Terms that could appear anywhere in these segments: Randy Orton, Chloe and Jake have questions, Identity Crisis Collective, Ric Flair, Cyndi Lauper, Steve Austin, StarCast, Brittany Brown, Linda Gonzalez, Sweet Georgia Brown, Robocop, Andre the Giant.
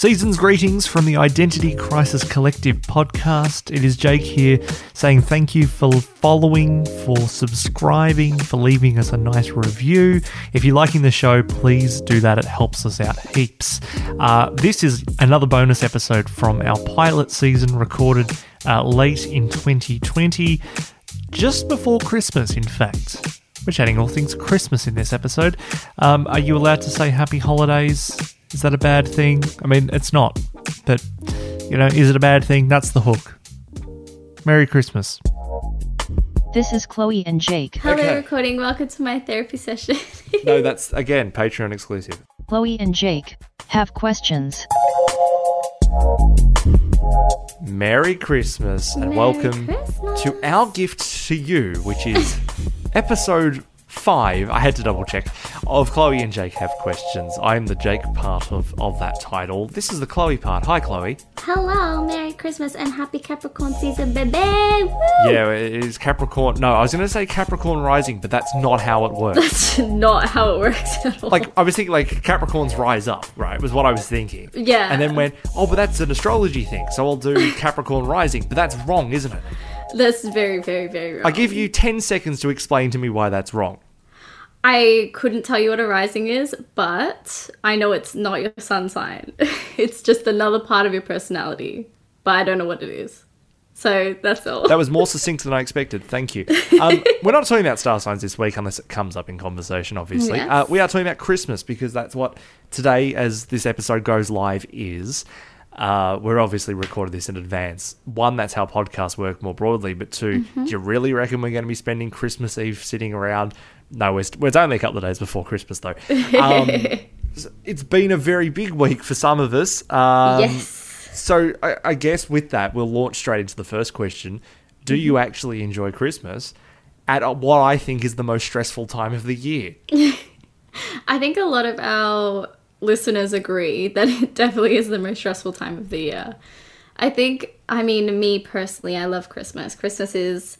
Season's greetings from the Identity Crisis Collective podcast. It is Jake here saying thank you for following, for subscribing, for leaving us a nice review. If you're liking the show, please do that. It helps us out heaps. This is another bonus episode from our pilot season recorded late in 2020, just before Christmas, in fact. We're chatting all things Christmas in this episode. Are you allowed to say happy holidays? Is that a bad thing? I mean, it's not. But, you know, is it a bad thing? That's the hook. Merry Christmas. This is Chloe and Jake. Hello, okay. Recording. Welcome to my therapy session. No, that's, again, Patreon exclusive. Chloe and Jake have questions. Merry Christmas and welcome to our gift to you, which is episode 5, I had to double check, of Chloe and Jake Have Questions. I'm the Jake part of that title. This is the Chloe part. Hi, Chloe. Hello, Merry Christmas and happy Capricorn season, baby! Woo! Yeah, it is Capricorn. No, I was going to say Capricorn rising, but that's not how it works. That's not how it works at all. Like, I was thinking, like, Capricorns rise up, right, was what I was thinking. Yeah. And then went, oh, but that's an astrology thing, so I'll do Capricorn rising. But that's wrong, isn't it? That's very, very, very wrong. I give you 10 seconds to explain to me why that's wrong. I couldn't tell you what a rising is, but I know it's not your sun sign. It's just another part of your personality, but I don't know what it is. So that's all. That was more succinct than I expected. Thank you. We're not talking about star signs this week unless it comes up in conversation, obviously. Yes. We are talking about Christmas because that's what today, as this episode goes live, is. We're obviously recorded this in advance. One, that's how podcasts work more broadly. But two, do you really reckon we're going to be spending Christmas Eve sitting around? No, it's only a couple of days before Christmas, though. It's been a very big week for some of us. Yes. So I guess with that, we'll launch straight into the first question. Do you actually enjoy Christmas at what I think is the most stressful time of the year? I think a lot of our listeners agree that it definitely is the most stressful time of the year. I think, I mean, me personally, I love Christmas. Christmas is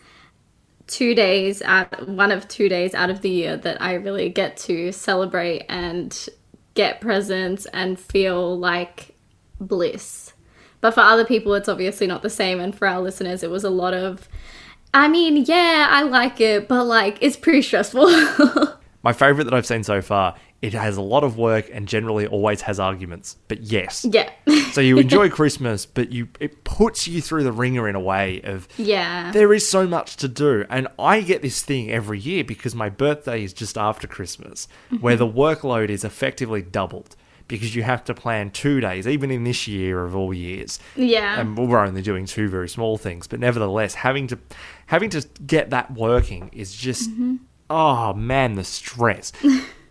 one of two days out of the year that I really get to celebrate and get presents and feel like bliss. But for other people, it's obviously not the same. And for our listeners, it was a lot of, I mean, yeah, I like it, but like, it's pretty stressful. My favorite that I've seen so far, it has a lot of work and generally always has arguments. But yes. Yeah. So you enjoy Christmas, but it puts you through the ringer in a way of, yeah, there is so much to do. And I get this thing every year because my birthday is just after Christmas, where the workload is effectively doubled because you have to plan 2 days, even in this year of all years. Yeah. And we're only doing 2 very small things. But nevertheless, having to get that working is just, oh, man, the stress.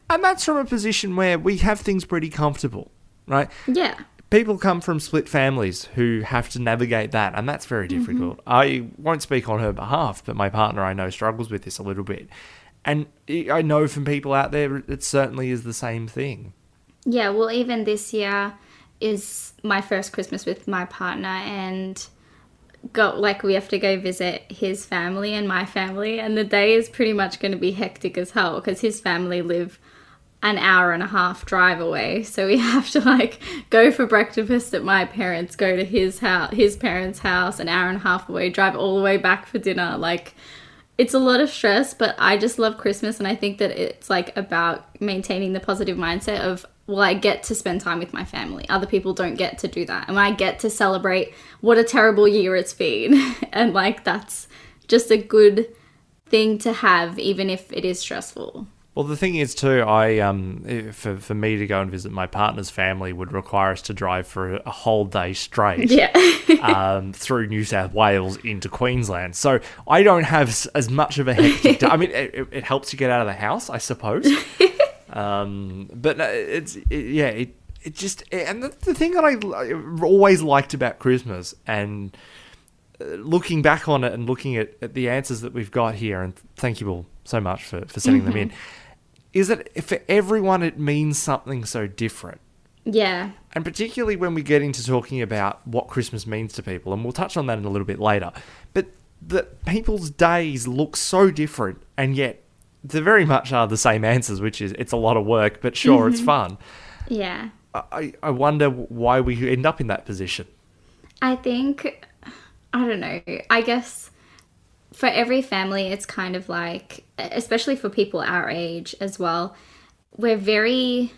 And that's from a position where we have things pretty comfortable, right? Yeah. People come from split families who have to navigate that, and that's very difficult. I won't speak on her behalf, but my partner I know struggles with this a little bit. And I know from people out there, it certainly is the same thing. Yeah, well, even this year is my first Christmas with my partner, and we have to go visit his family and my family, and the day is pretty much going to be hectic as hell because his family live an hour and a half drive away, so we have to like go for breakfast at my parents, go to his parents' house an hour and a half away, drive all the way back for dinner. Like, it's a lot of stress, but I just love Christmas, and I think that it's like about maintaining the positive mindset of, well, I get to spend time with my family. Other people don't get to do that. And I get to celebrate what a terrible year it's been. And like, that's just a good thing to have, even if it is stressful. Well, the thing is too, I for me to go and visit my partner's family would require us to drive for a whole day straight, yeah. Through New South Wales into Queensland. So I don't have as much of a hectic I mean, it helps you get out of the house, I suppose. But and the thing that I always liked about Christmas, and looking back on it and looking at the answers that we've got here, and thank you all so much for sending them in, is that for everyone it means something so different. Yeah. And particularly when we get into talking about what Christmas means to people, and we'll touch on that in a little bit later, but that people's days look so different, and yet they very much are the same answers, which is it's a lot of work, but sure, it's fun. Yeah. I wonder why we end up in that position. I think, I don't know, I guess for every family it's kind of like, especially for people our age as well, we're very,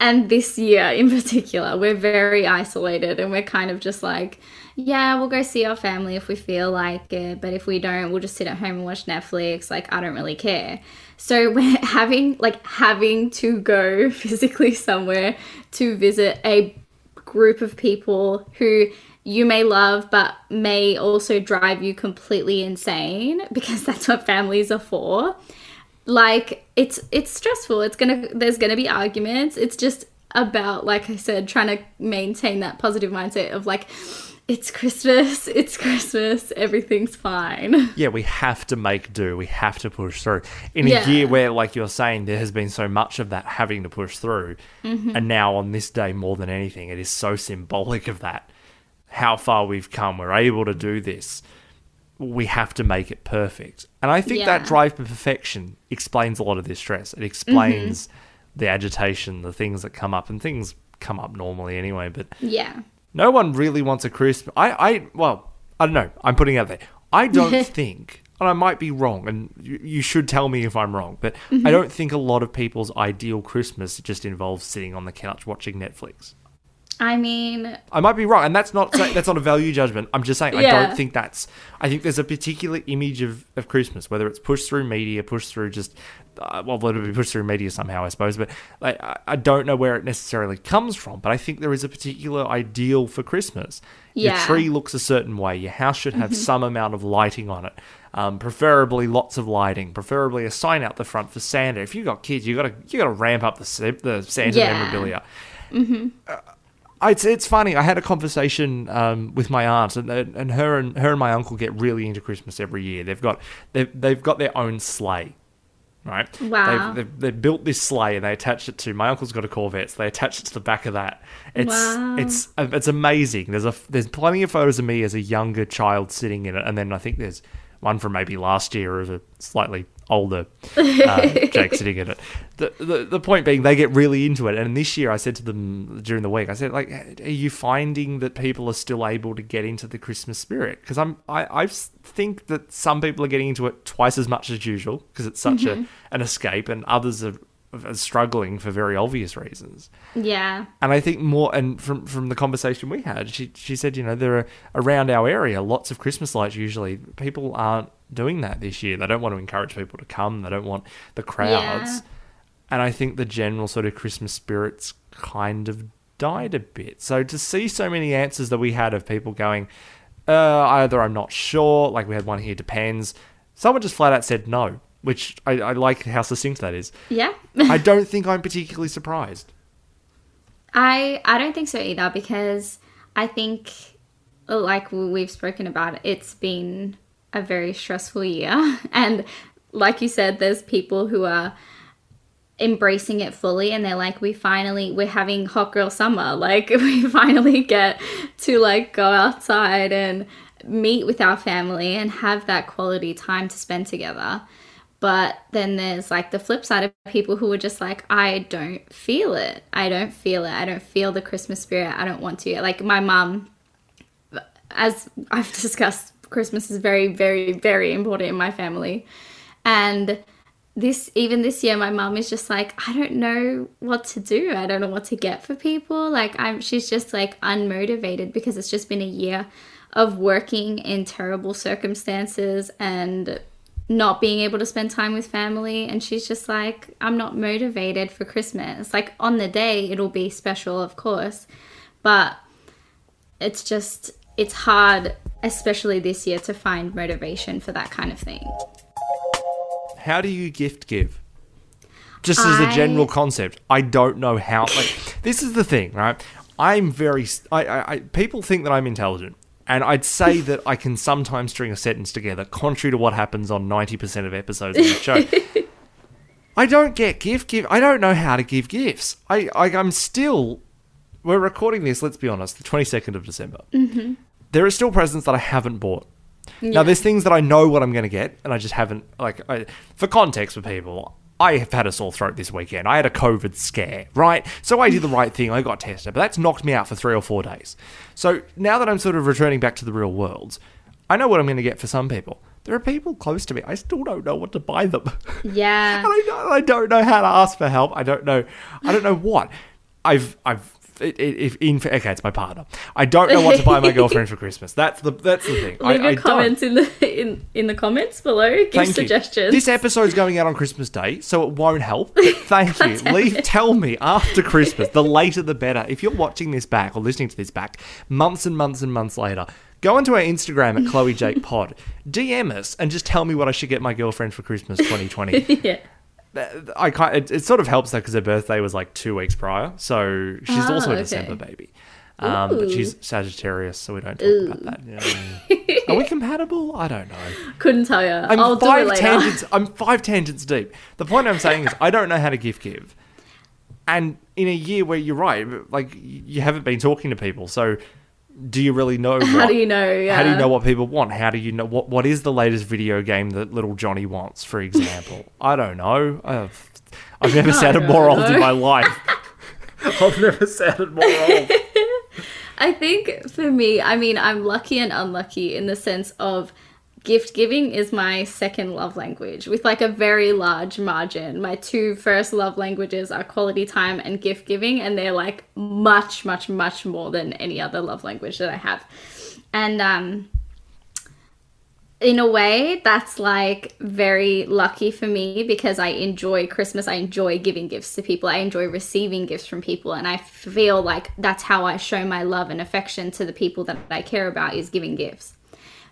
and this year in particular, we're very isolated and we're kind of just like, yeah, we'll go see our family if we feel like it, but if we don't, we'll just sit at home and watch Netflix. Like, I don't really care. So we're having to go physically somewhere to visit a group of people who you may love but may also drive you completely insane, because that's what families are for. Like, it's stressful. There's gonna be arguments. It's just about, like I said, trying to maintain that positive mindset of like, it's Christmas, everything's fine. Yeah, we have to make do. We have to push through. In a year where, like you're saying, there has been so much of that having to push through. Mm-hmm. And now on this day, more than anything, it is so symbolic of that. How far we've come. We're able to do this. We have to make it perfect. And I think that drive for perfection explains a lot of this stress. It explains the agitation, the things that come up, and things come up normally anyway. But yeah. No one really wants a Christmas. I don't know. I'm putting it out there. I don't think, and I might be wrong, and you should tell me if I'm wrong, but I don't think a lot of people's ideal Christmas just involves sitting on the couch watching Netflix. I mean, I might be wrong, and that's not a value judgment. I'm just saying I don't think that's. I think there's a particular image of Christmas, whether it's pushed through media, pushed through just. It'll be pushed through media somehow, I suppose, but like, I don't know where it necessarily comes from, but I think there is a particular ideal for Christmas. Yeah. Your tree looks a certain way. Your house should have some amount of lighting on it, preferably lots of lighting, preferably a sign out the front for Santa. If you've got kids, you got to ramp up the Santa memorabilia. Mm-hmm. It's funny. I had a conversation with my aunt, and her and my uncle get really into Christmas every year. They've got their own sleigh. Right? Wow. They've built this sleigh and they attach it to, my uncle's got a Corvette, so they attach it to the back of that. It's amazing. There's plenty of photos of me as a younger child sitting in it, and then I think there's one from maybe last year of a slightly older Jake sitting in it. The point being, they get really into it, and this year I said to them during the week, I said, like, are you finding that people are still able to get into the Christmas spirit? Because I think that some people are getting into it twice as much as usual because it's such an escape, and others are struggling for very obvious reasons. Yeah. And I think more, and from the conversation we had, she said, you know, there are around our area lots of Christmas lights usually. People aren't doing that this year. They don't want to encourage people to come. They don't want the crowds. Yeah. And I think the general sort of Christmas spirit's kind of died a bit. So to see so many answers that we had of people going, either I'm not sure, like we had one here, depends. Someone just flat out said no, which I like how succinct that is. Yeah. I don't think I'm particularly surprised. I don't think so either, because I think, like we've spoken about, it's been a very stressful year. And like you said, there's people who are embracing it fully and they're like, we're having hot girl summer. Like, we finally get to like go outside and meet with our family and have that quality time to spend together. But then there's like the flip side of people who are just like, I don't feel it. I don't feel the Christmas spirit. I don't want to. Like my mum, as I've discussed, Christmas is very, very, very important in my family. And even this year, my mum is just like, I don't know what to do. I don't know what to get for people. Like she's just like unmotivated because it's just been a year of working in terrible circumstances and not being able to spend time with family. And she's just like, I'm not motivated for Christmas. Like on the day, it'll be special, of course, but it's just, it's hard, especially this year, to find motivation for that kind of thing. How do you gift give? Just as a general concept, I don't know how. Like, this is the thing, right? I'm very. People think that I'm intelligent, and I'd say that I can sometimes string a sentence together, contrary to what happens on 90% of episodes of the show. I don't get gift. I don't know how to give gifts. I'm still. We're recording this, let's be honest, the 22nd of December. Mm-hmm. There are still presents that I haven't bought. Yeah. Now, there's things that I know what I'm going to get, and I just haven't, for context for people, I have had a sore throat this weekend. I had a COVID scare, right? So I did the right thing. I got tested, but that's knocked me out for 3 or 4 days. So now that I'm sort of returning back to the real world, I know what I'm going to get for some people. There are people close to me. I still don't know what to buy them. Yeah. And I don't know how to ask for help. I don't know what. Okay, it's my partner. I don't know what to buy my girlfriend for Christmas. That's the thing. Leave your comments in the comments below. Give suggestions. This episode's going out on Christmas Day, so it won't help. But thank you. Tell me after Christmas. The later the better. If you're watching this back or listening to this back months and months and months later, go onto our Instagram at Chloe Jake Pod, DM us, and just tell me what I should get my girlfriend for Christmas 2020. Yeah. It sort of helps though because her birthday was like 2 weeks prior, so she's also a December baby, but she's Sagittarius, so we don't talk about that. Yeah. Are we compatible? I don't know. Couldn't tell you. I'm five tangents deep. The point I'm saying is I don't know how to give, and in a year where you're right, like you haven't been talking to people, so. Do you really know? How do you know? Yeah. How do you know what people want? How do you know what is the latest video game that little Johnny wants, for example? I don't know. I've never sounded more old in my life. I've never sounded more old. I think for me, I mean, I'm lucky and unlucky in the sense of gift giving is my second love language with like a very large margin. My two first love languages are quality time and gift giving, and they're like much, much, much more than any other love language that I have. And in a way, that's like very lucky for me because I enjoy Christmas. I enjoy giving gifts to people. I enjoy receiving gifts from people, and I feel like that's how I show my love and affection to the people that I care about is giving gifts.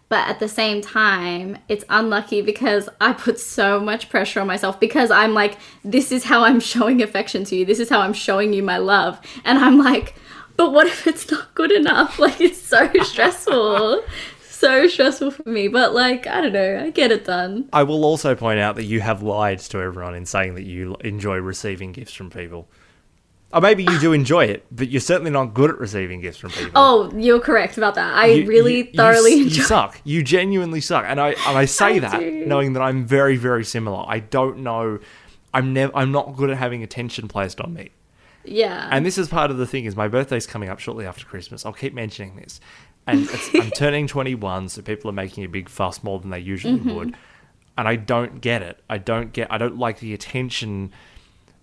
But at the same time, it's unlucky because I put so much pressure on myself because I'm like, this is how I'm showing affection to you. This is how I'm showing you my love. And I'm like, but what if it's not good enough? Like, it's so stressful. So stressful for me, but like, I don't know, I get it done. I will also point out that you have lied to everyone in saying that you enjoy receiving gifts from people. Or maybe you do enjoy it, but you're certainly not good at receiving gifts from people. Oh, you're correct about that. I really thoroughly enjoy it. You suck. You genuinely suck. And I say that knowing that I'm very, very similar. I don't know. I'm not good at having attention placed on me. Yeah. And this is part of the thing is my birthday's coming up shortly after Christmas. I'll keep mentioning this. And I'm turning 21, so people are making a big fuss more than they usually would. And I don't get it. I don't like the attention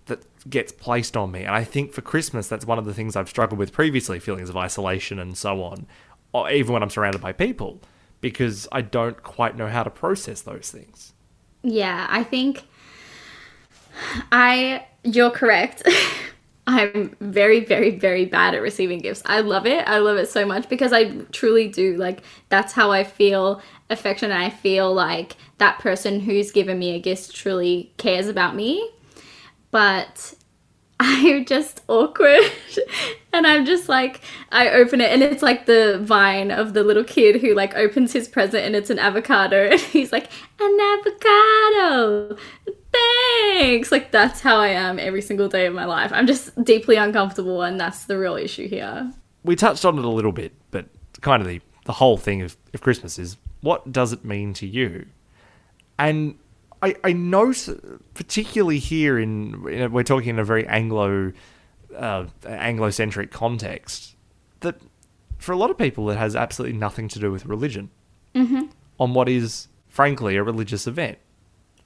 that gets placed on me. And I think for Christmas, that's one of the things I've struggled with previously, feelings of isolation and so on, or even when I'm surrounded by people, because I don't quite know how to process those things. Yeah, I think you're correct. I'm very, very, very bad at receiving gifts. I love it. I love it so much because I truly do. Like, that's how I feel affection. And I feel like that person who's given me a gift truly cares about me. But I'm just awkward and I'm just like, I open it and it's like the vine of the little kid who like opens his present and it's an avocado and he's like, an avocado, thanks. Like that's how I am every single day of my life. I'm just deeply uncomfortable and that's the real issue here. We touched on it a little bit, but kind of the whole thing of if Christmas is, what does it mean to you? And I know, particularly here in we're talking in a very Anglo-centric context, that for a lot of people it has absolutely nothing to do with religion on what is, frankly, a religious event.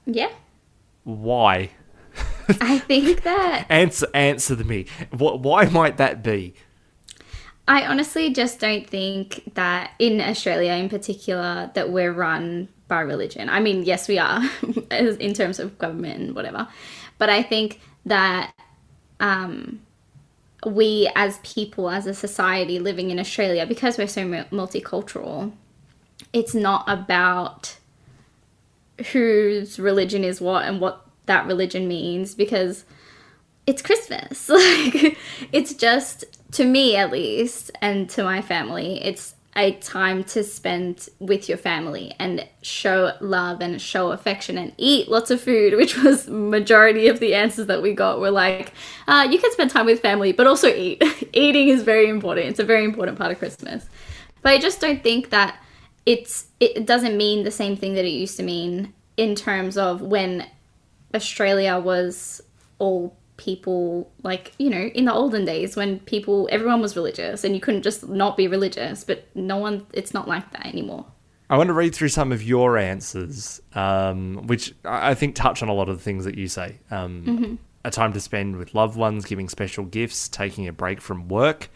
Yeah. Why? I think that... Answer me. Why might that be? I honestly just don't think that, in Australia in particular, that we're run by religion. I mean, yes, we are in terms of government and whatever. But I think that we as people, as a society living in Australia, because we're so multicultural, it's not about whose religion is what and what that religion means because it's Christmas. Like, it's just, to me at least, and to my family, it's a time to spend with your family and show love and show affection and eat lots of food, which was majority of the answers that we got were like, you can spend time with family, but also eat. Eating is very important. It's a very important part of Christmas. But I just don't think that it doesn't mean the same thing that it used to mean in terms of when Australia was all people, like, you know, in the olden days when people, everyone was religious and you couldn't just not be religious, but no one, it's not like that anymore. I want to read through some of your answers, which I think touch on a lot of the things that you say. Mm-hmm. A time to spend with loved ones, giving special gifts, taking a break from work.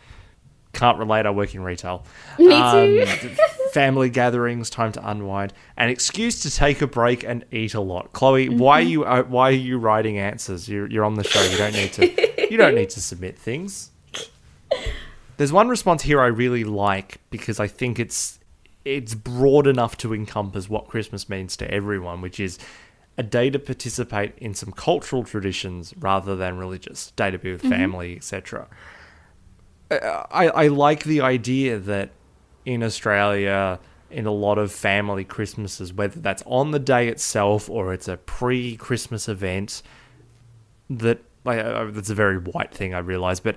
Can't relate, I work in retail. Me too. Family gatherings, time to unwind, an excuse to take a break and eat a lot. Chloe, mm-hmm. why are you writing answers? You're on the show. You don't need to submit things. There's one response here I really like because I think it's broad enough to encompass what Christmas means to everyone, which is a day to participate in some cultural traditions rather than religious, day to be with family, mm-hmm. etc. I like the idea that in Australia, in a lot of family Christmases, whether that's on the day itself or it's a pre-Christmas event, that's a very white thing, I realise, but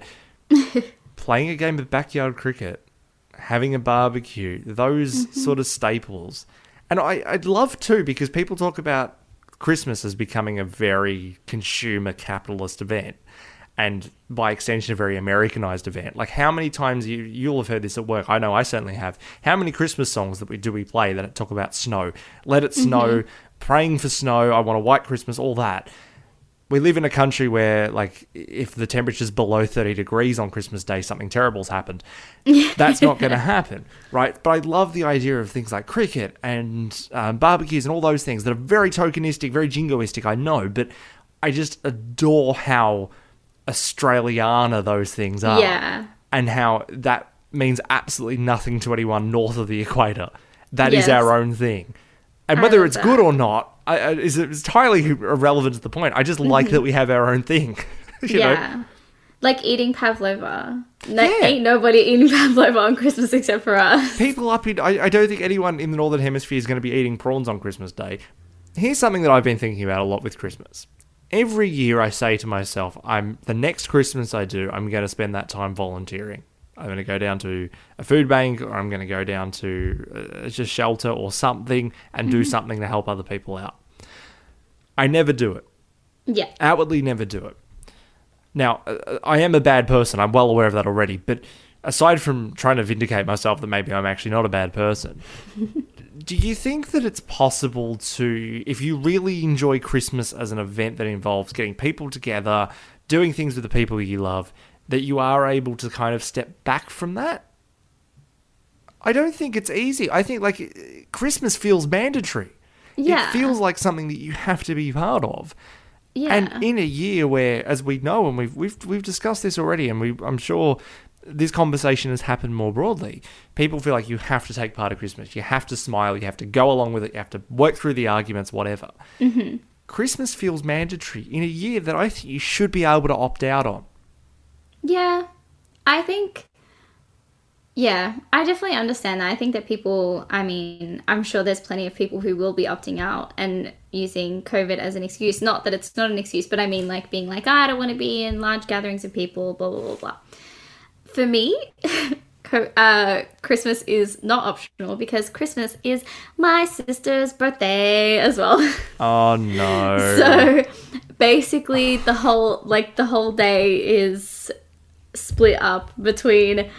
playing a game of backyard cricket, having a barbecue, those mm-hmm. sort of staples. And I'd love too, because people talk about Christmas as becoming a very consumer capitalist event. And by extension, a very Americanized event. Like, how many times you'll have heard this at work? I know I certainly have. How many Christmas songs that we play that talk about snow? Let it snow, mm-hmm. praying for snow, I want a white Christmas, all that. We live in a country where, like, if the temperature's below 30 degrees on Christmas Day, something terrible's happened. That's not going to happen, right? But I love the idea of things like cricket and barbecues and all those things that are very tokenistic, very jingoistic, I know. But I just adore how Australiana those things are, yeah, and how that means absolutely nothing to anyone north of the equator. That yes. is our own thing, and whether it's that. Good or not is entirely irrelevant to the point. I just like that we have our own thing. you know? Like eating pavlova. Ain't nobody eating pavlova on Christmas except for us. People up in I don't think anyone in the northern hemisphere is going to be eating prawns on Christmas Day. Here's something that I've been thinking about a lot with Christmas. Every year I say to myself, the next Christmas I do, I'm going to spend that time volunteering. I'm going to go down to a food bank, or I'm going to go down to a shelter or something and do something to help other people out. I never do it. Yeah. Outwardly never do it. Now, I am a bad person. I'm well aware of that already. But aside from trying to vindicate myself that maybe I'm actually not a bad person, do you think that it's possible to, if you really enjoy Christmas as an event that involves getting people together, doing things with the people you love, that you are able to kind of step back from that? I don't think it's easy. I think, like, Christmas feels mandatory. Yeah. It feels like something that you have to be part of. Yeah. And in a year where, as we know, and we've discussed this already, and I'm sure this conversation has happened more broadly. People feel like you have to take part of Christmas. You have to smile. You have to go along with it. You have to work through the arguments, whatever. Mm-hmm. Christmas feels mandatory in a year that I think you should be able to opt out on. Yeah, I definitely understand that. I think that people, I'm sure there's plenty of people who will be opting out and using COVID as an excuse. Not that it's not an excuse, but I mean, like, being like, I don't want to be in large gatherings of people, blah, blah, blah, blah. For me, Christmas is not optional because Christmas is my sister's birthday as well. Oh, no. So basically the whole day is split up between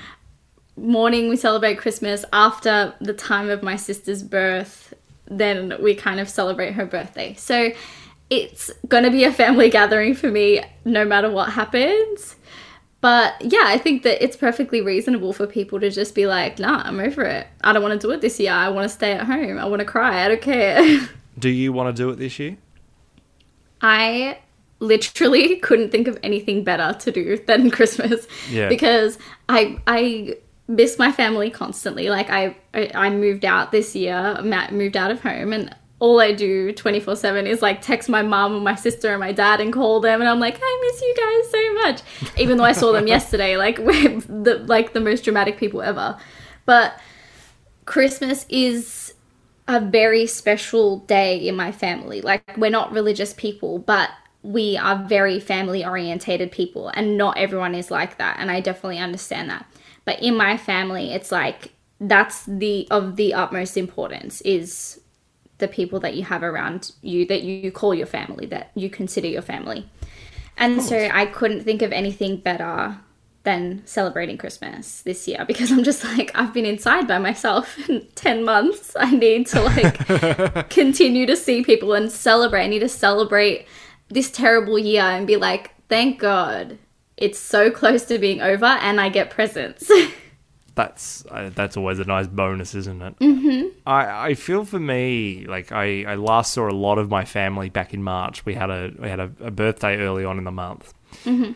morning we celebrate Christmas, after the time of my sister's birth, then we kind of celebrate her birthday. So it's going to be a family gathering for me no matter what happens. But yeah, I think that it's perfectly reasonable for people to just be like, nah, I'm over it. I don't want to do it this year. I want to stay at home. I want to cry. I don't care. Do you want to do it this year? I literally couldn't think of anything better to do than Christmas. Yeah. Because I miss my family constantly. Like, I moved out this year, Matt moved out of home, and all I do 24/7 is, like, text my mom and my sister and my dad and call them, and I'm like, I miss you guys so much. Even though I saw them yesterday, like, we're the most dramatic people ever. But Christmas is a very special day in my family. Like, we're not religious people, but we are very family-orientated people, and not everyone is like that, and I definitely understand that. But in my family, it's like that's the of the utmost importance is the people that you have around you that you call your family, that you consider your family. And so I couldn't think of anything better than celebrating Christmas this year, because I'm just like, I've been inside by myself in 10 months. I need to like continue to see people and celebrate. I need to celebrate this terrible year and be like, thank God it's so close to being over and I get presents. That's always a nice bonus, isn't it? Mm-hmm. I feel for me, like I last saw a lot of my family back in March. We had a birthday early on in the month. Mm-hmm.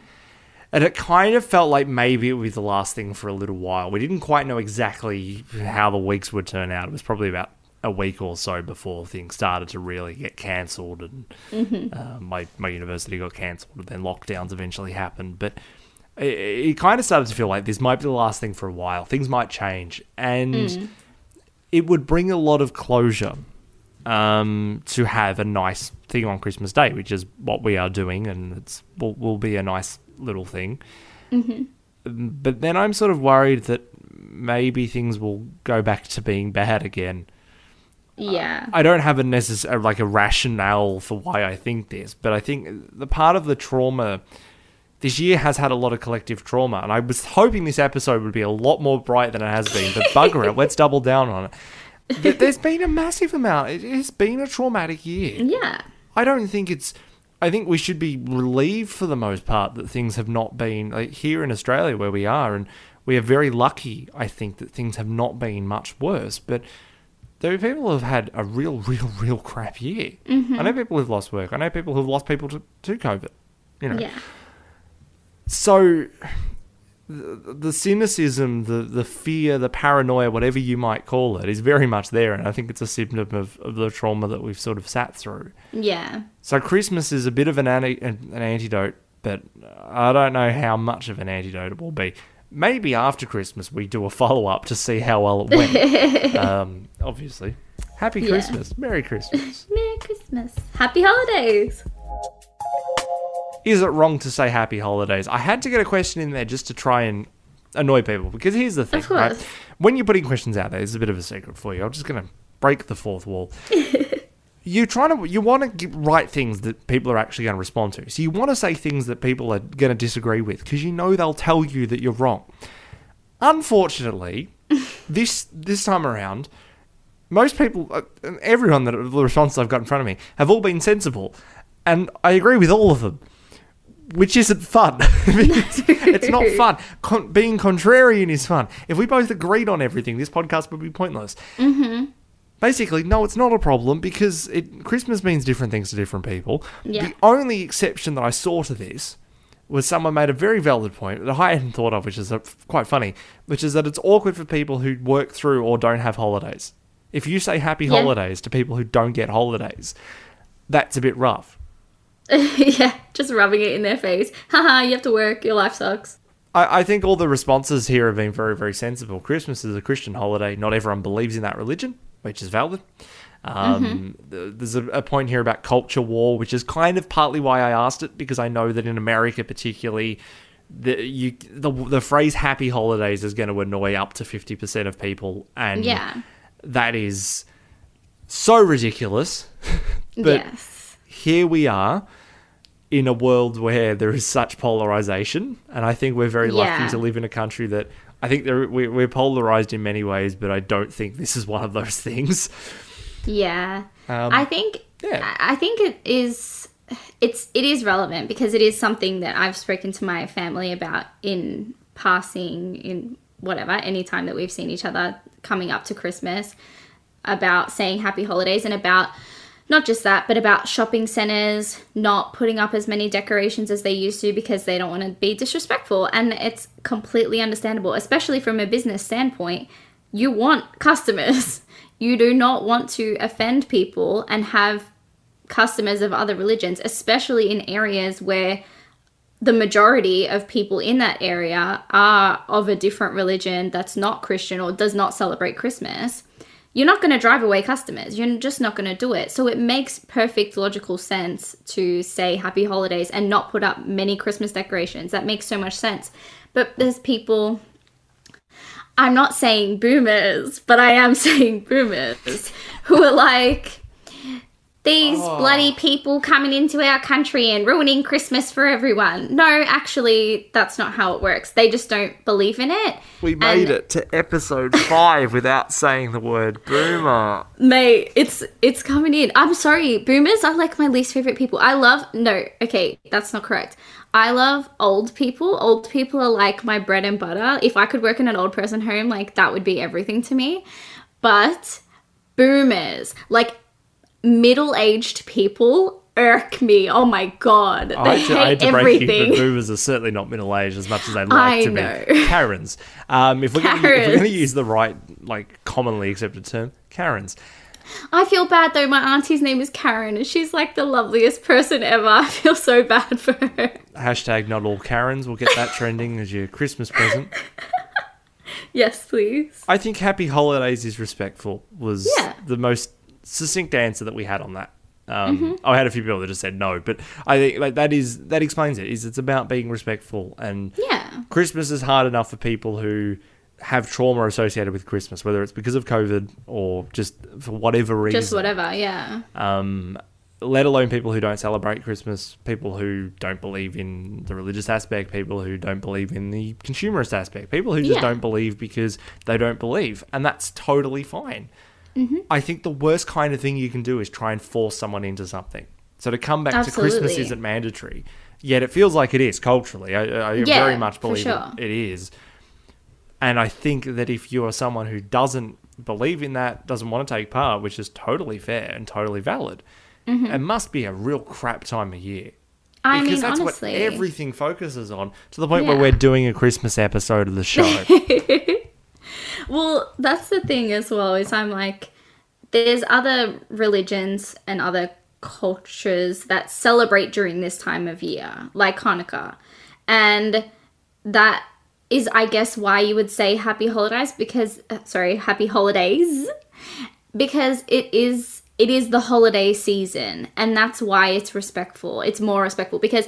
And it kind of felt like maybe it would be the last thing for a little while. We didn't quite know exactly how the weeks would turn out. It was probably about a week or so before things started to really get cancelled, and mm-hmm. my university got cancelled, and then lockdowns eventually happened. But it kind of started to feel like this might be the last thing for a while. Things might change, and it would bring a lot of closure to have a nice thing on Christmas Day, which is what we are doing, and it will be a nice little thing. Mm-hmm. But then I'm sort of worried that maybe things will go back to being bad again. Yeah. I don't have a rationale for why I think this, but I think the part of the trauma this year has had a lot of collective trauma, and I was hoping this episode would be a lot more bright than it has been, but bugger it, let's double down on it. But there's been a massive amount. It's been a traumatic year. Yeah. I think we should be relieved for the most part that things have not been, like here in Australia where we are, and we are very lucky, I think, that things have not been much worse, but though people have had a real, real, real crap year. Mm-hmm. I know people who've lost work. I know people who've lost people to COVID, you know. Yeah. So the cynicism, the fear, the paranoia, whatever you might call it, is very much there, and I think it's a symptom of the trauma that we've sort of sat through. Yeah. So Christmas is a bit of an antidote, but I don't know how much of an antidote it will be. Maybe after Christmas we do a follow-up to see how well it went. Obviously. Happy Christmas. Yeah. Merry Christmas. Merry Christmas. Happy holidays. Is it wrong to say happy holidays? I had to get a question in there just to try and annoy people, because here's the thing, right? When you're putting questions out there, it's a bit of a secret for you. I'm just going to break the fourth wall. You want to write things that people are actually going to respond to. So you want to say things that people are going to disagree with, because you know they'll tell you that you're wrong. Unfortunately, this time around, most people, everyone that the responses I've got in front of me, have all been sensible, and I agree with all of them. Which isn't fun. It's not fun. Being contrarian is fun. If we both agreed on everything, this podcast would be pointless. Mm-hmm. Basically, no, it's not a problem, because Christmas means different things to different people. Yeah. The only exception that I saw to this was someone made a very valid point that I hadn't thought of, which is quite funny, which is that it's awkward for people who work through or don't have holidays. If you say happy holidays to people who don't get holidays, that's a bit rough. Yeah, just rubbing it in their face. Haha, you have to work, your life sucks. I think all the responses here have been very, very sensible. Christmas is a Christian holiday. Not everyone believes in that religion, which is valid. There's a point here about culture war, which is kind of partly why I asked it, because I know that in America particularly, the phrase happy holidays is going to annoy up to 50% of people. And that is so ridiculous. But yes. Here we are in a world where there is such polarization, and I think we're very lucky to live in a country that I think we're polarized in many ways, but I don't think this is one of those things. Yeah. I think it is relevant, because it is something that I've spoken to my family about in passing, in whatever, any time that we've seen each other coming up to Christmas, about saying happy holidays, and about not just that, but about shopping centres not putting up as many decorations as they used to, because they don't want to be disrespectful. And it's completely understandable, especially from a business standpoint. You want customers. You do not want to offend people and have customers of other religions, especially in areas where the majority of people in that area are of a different religion that's not Christian or does not celebrate Christmas. You're not going to drive away customers. You're just not going to do it. So it makes perfect logical sense to say happy holidays and not put up many Christmas decorations. That makes so much sense. But there's people, I'm not saying boomers, but I am saying boomers, who are like, these bloody people coming into our country and ruining Christmas for everyone. No, actually, that's not how it works. They just don't believe in it. We made it to episode 5 without saying the word boomer. Mate, it's coming in. I'm sorry, boomers are like my least favourite people. That's not correct. I love old people. Old people are like my bread and butter. If I could work in an old person home, like, that would be everything to me. But boomers, like middle-aged people, irk me. Oh my God. I hate everything. But boomers are certainly not middle-aged as much as they like to be. Karens. If we're going to use the right, like, commonly accepted term, Karens. I feel bad, though. My auntie's name is Karen, and she's like the loveliest person ever. I feel so bad for her. Hashtag not all Karens. We'll get that trending as your Christmas present. Yes, please. I think Happy Holidays is Respectful was the most succinct answer that we had on that. I had a few people that just said no, but I think that explains it. It's about being respectful, and Christmas is hard enough for people who have trauma associated with Christmas, whether it's because of COVID or just for whatever reason. Just whatever, yeah. Let alone people who don't celebrate Christmas, people who don't believe in the religious aspect, people who don't believe in the consumerist aspect, people who just don't believe because they don't believe, and that's totally fine. Mm-hmm. I think the worst kind of thing you can do is try and force someone into something. So to come back to Christmas isn't mandatory, yet it feels like it is culturally. I very much believe it is. And I think that if you are someone who doesn't believe in that, doesn't want to take part, which is totally fair and totally valid, it must be a real crap time of year. Because honestly, what everything focuses on, to the point where we're doing a Christmas episode of the show. Well, that's the thing as well, is I'm like, there's other religions and other cultures that celebrate during this time of year, like Hanukkah. And that is, I guess, why you would say Happy Holidays, because it is the holiday season, and that's why it's respectful. It's more respectful, because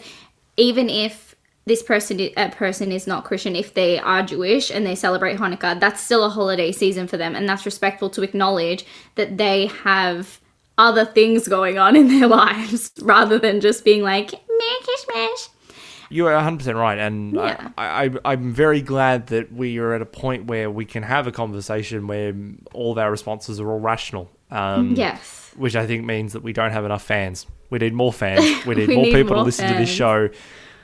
even if this person is not Christian, if they are Jewish and they celebrate Hanukkah, that's still a holiday season for them, and that's respectful to acknowledge that they have other things going on in their lives rather than just being like, Merry Christmas. You are 100% right, and I'm very glad that we are at a point where we can have a conversation where all of our responses are all rational. Yes. Which I think means that we don't have enough fans. We need more fans. We need more people to listen to this show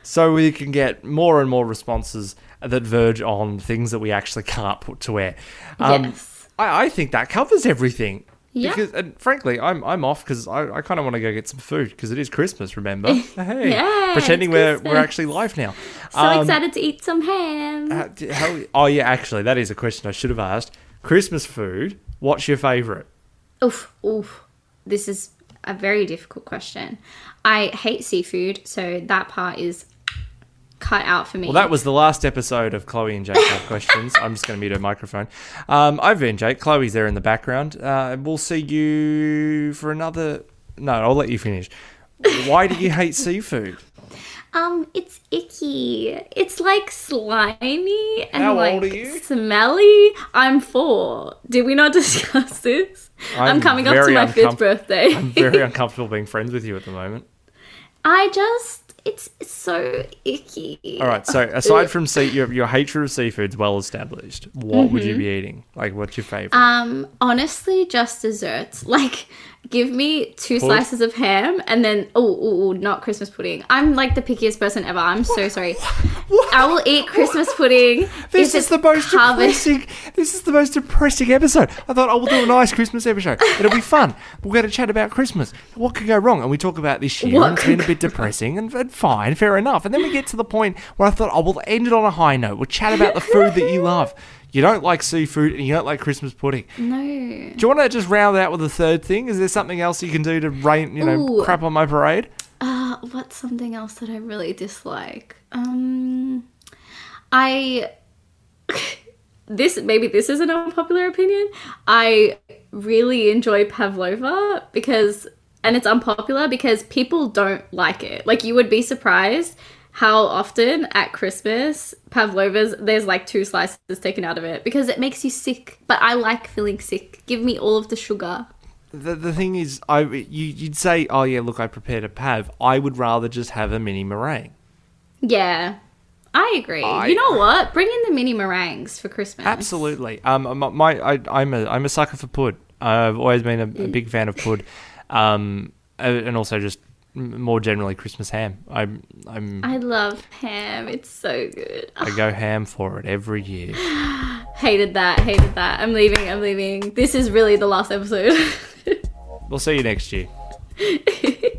so we can get more and more responses that verge on things that we actually can't put to air. Yes. I think that covers everything. Yeah. Because, and frankly, I'm off because I kind of want to go get some food because it is Christmas, remember? Hey, pretending we're actually live now. So excited to eat some ham. Actually, that is a question I should have asked. Christmas food, what's your favourite? Oof. This is a very difficult question. I hate seafood, so that part is cut out for me. Well, that was the last episode of Chloe and Jake Have Questions. I'm just going to mute her microphone. I've been Jake. Chloe's there in the background. We'll see you for another... No, I'll let you finish. Why do you hate seafood? It's icky. It's like slimy and smelly. I'm 4. Did we not discuss this? I'm coming up to my 5th birthday. I'm very uncomfortable being friends with you at the moment. It's so icky. All right, so aside from your hatred of seafood is well established, what would you be eating? Like, what's your favourite? Honestly, just desserts. Like, give me 2 slices of ham and then, not Christmas pudding. I'm like the pickiest person ever. I'm so sorry. What? I will eat Christmas pudding. This is the most depressing. This is the most depressing episode. I thought we'll do a nice Christmas episode. It'll be fun. We're going to chat about Christmas. What could go wrong? And we talk about this year. It's been a bit depressing and fine, fair enough. And then we get to the point where I thought, we'll end it on a high note. We'll chat about the food that you love. You don't like seafood and you don't like Christmas pudding. No. Do you want to just round out with the 3rd thing? Is there something else you can do to crap on my parade? What's something else that I really dislike? This is an unpopular opinion. I really enjoy pavlova and it's unpopular because people don't like it. Like, you would be surprised how often at Christmas pavlovas, there's like 2 slices taken out of it because it makes you sick. But I like feeling sick. Give me all of the sugar. The thing is, you'd say, oh yeah, look, I prepared a pav. I would rather just have a mini meringue. Yeah, I agree. You know what? Bring in the mini meringues for Christmas. Absolutely. I'm a sucker for pud. I've always been a big fan of pud, and also just more generally Christmas ham. I love ham. It's so good. I go ham for it every year. Hated that. I'm leaving. This is really the last episode. We'll see you next year.